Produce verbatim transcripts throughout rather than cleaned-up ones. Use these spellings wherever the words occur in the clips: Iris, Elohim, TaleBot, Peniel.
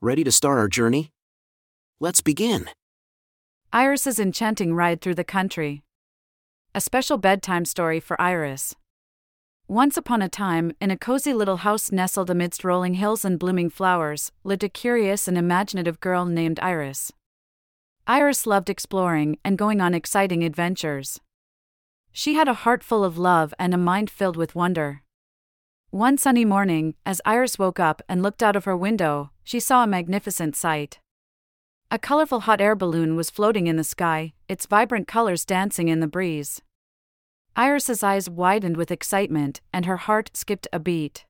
Ready to start our journey? Let's begin. Iris's enchanting ride through the country. A special bedtime story for Iris. Once upon a time, in a cozy little house nestled amidst rolling hills and blooming flowers, lived a curious and imaginative girl named Iris. Iris loved exploring and going on exciting adventures. She had a heart full of love and a mind filled with wonder. One sunny morning, as Iris woke up and looked out of her window, she saw a magnificent sight. A colorful hot air balloon was floating in the sky, its vibrant colors dancing in the breeze. Iris's eyes widened with excitement, and her heart skipped a beat.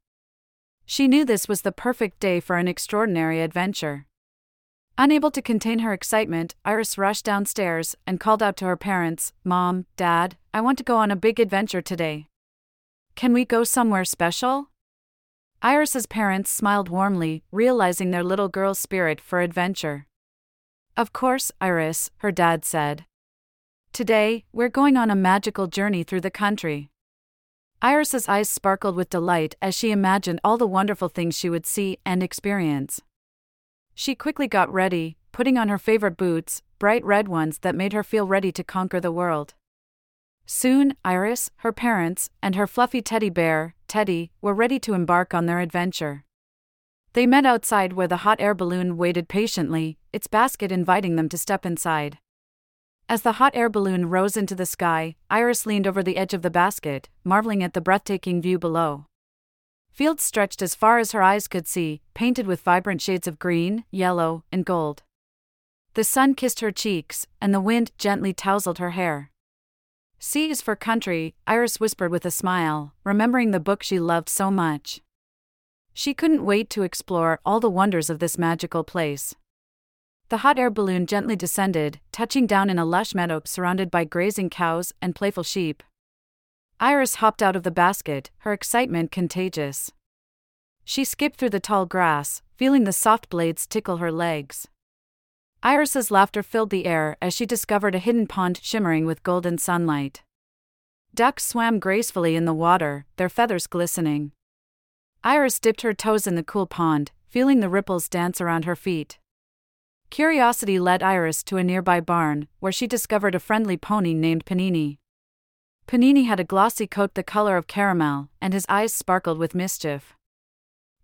She knew this was the perfect day for an extraordinary adventure. Unable to contain her excitement, Iris rushed downstairs and called out to her parents, "Mom, Dad, I want to go on a big adventure today. Can we go somewhere special?" Iris's parents smiled warmly, realizing their little girl's spirit for adventure. "Of course, Iris," her dad said. "Today, we're going on a magical journey through the country." Iris's eyes sparkled with delight as she imagined all the wonderful things she would see and experience. She quickly got ready, putting on her favorite boots, bright red ones that made her feel ready to conquer the world. Soon, Iris, her parents, and her fluffy teddy bear, Teddy, were ready to embark on their adventure. They met outside where the hot air balloon waited patiently, its basket inviting them to step inside. As the hot air balloon rose into the sky, Iris leaned over the edge of the basket, marveling at the breathtaking view below. Fields stretched as far as her eyes could see, painted with vibrant shades of green, yellow, and gold. The sun kissed her cheeks, and the wind gently tousled her hair. "C is for country," Iris whispered with a smile, remembering the book she loved so much. She couldn't wait to explore all the wonders of this magical place. The hot air balloon gently descended, touching down in a lush meadow surrounded by grazing cows and playful sheep. Iris hopped out of the basket, her excitement contagious. She skipped through the tall grass, feeling the soft blades tickle her legs. Iris's laughter filled the air as she discovered a hidden pond shimmering with golden sunlight. Ducks swam gracefully in the water, their feathers glistening. Iris dipped her toes in the cool pond, feeling the ripples dance around her feet. Curiosity led Iris to a nearby barn, where she discovered a friendly pony named Panini. Panini had a glossy coat the color of caramel, and his eyes sparkled with mischief.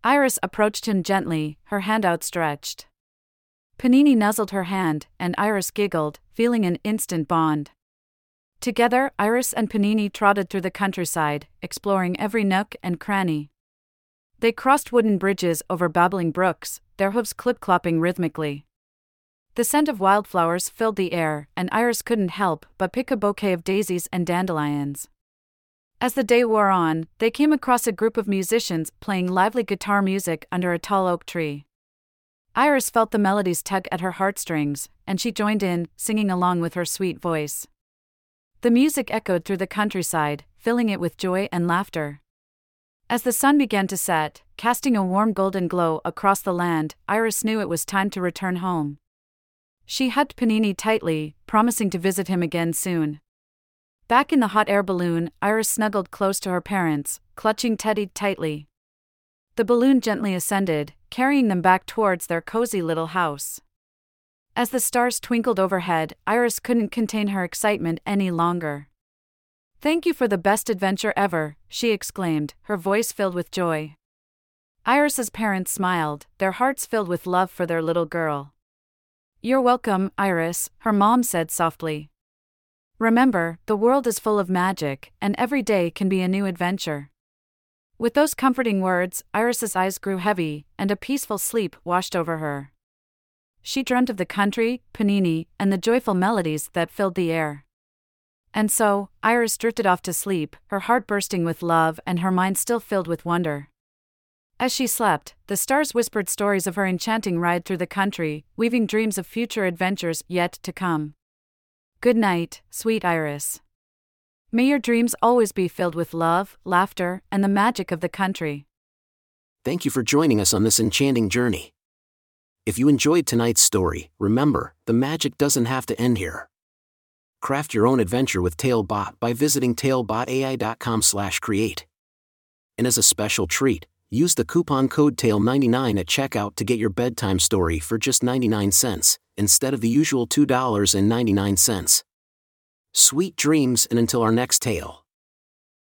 Iris approached him gently, her hand outstretched. Panini nuzzled her hand, and Iris giggled, feeling an instant bond. Together, Iris and Panini trotted through the countryside, exploring every nook and cranny. They crossed wooden bridges over babbling brooks, their hooves clip-clopping rhythmically. The scent of wildflowers filled the air, and Iris couldn't help but pick a bouquet of daisies and dandelions. As the day wore on, they came across a group of musicians playing lively guitar music under a tall oak tree. Iris felt the melodies tug at her heartstrings, and she joined in, singing along with her sweet voice. The music echoed through the countryside, filling it with joy and laughter. As the sun began to set, casting a warm golden glow across the land, Iris knew it was time to return home. She hugged Panini tightly, promising to visit him again soon. Back in the hot air balloon, Iris snuggled close to her parents, clutching Teddy tightly. The balloon gently ascended, carrying them back towards their cozy little house. As the stars twinkled overhead, Iris couldn't contain her excitement any longer. "Thank you for the best adventure ever," she exclaimed, her voice filled with joy. Iris's parents smiled, their hearts filled with love for their little girl. "You're welcome, Iris," her mom said softly. "Remember, the world is full of magic, and every day can be a new adventure." With those comforting words, Iris's eyes grew heavy, and a peaceful sleep washed over her. She dreamt of the country, Panini, and the joyful melodies that filled the air. And so, Iris drifted off to sleep, her heart bursting with love and her mind still filled with wonder. As she slept, the stars whispered stories of her enchanting ride through the country, weaving dreams of future adventures yet to come. Good night, sweet Iris. May your dreams always be filled with love, laughter, and the magic of the country. Thank you for joining us on this enchanting journey. If you enjoyed tonight's story, remember, the magic doesn't have to end here. Craft your own adventure with TaleBot by visiting talebotai dot com slash create. And as a special treat, use the coupon code tale ninety-nine at checkout to get your bedtime story for just ninety-nine cents, instead of the usual two dollars and ninety-nine cents. Sweet dreams, and until our next tale.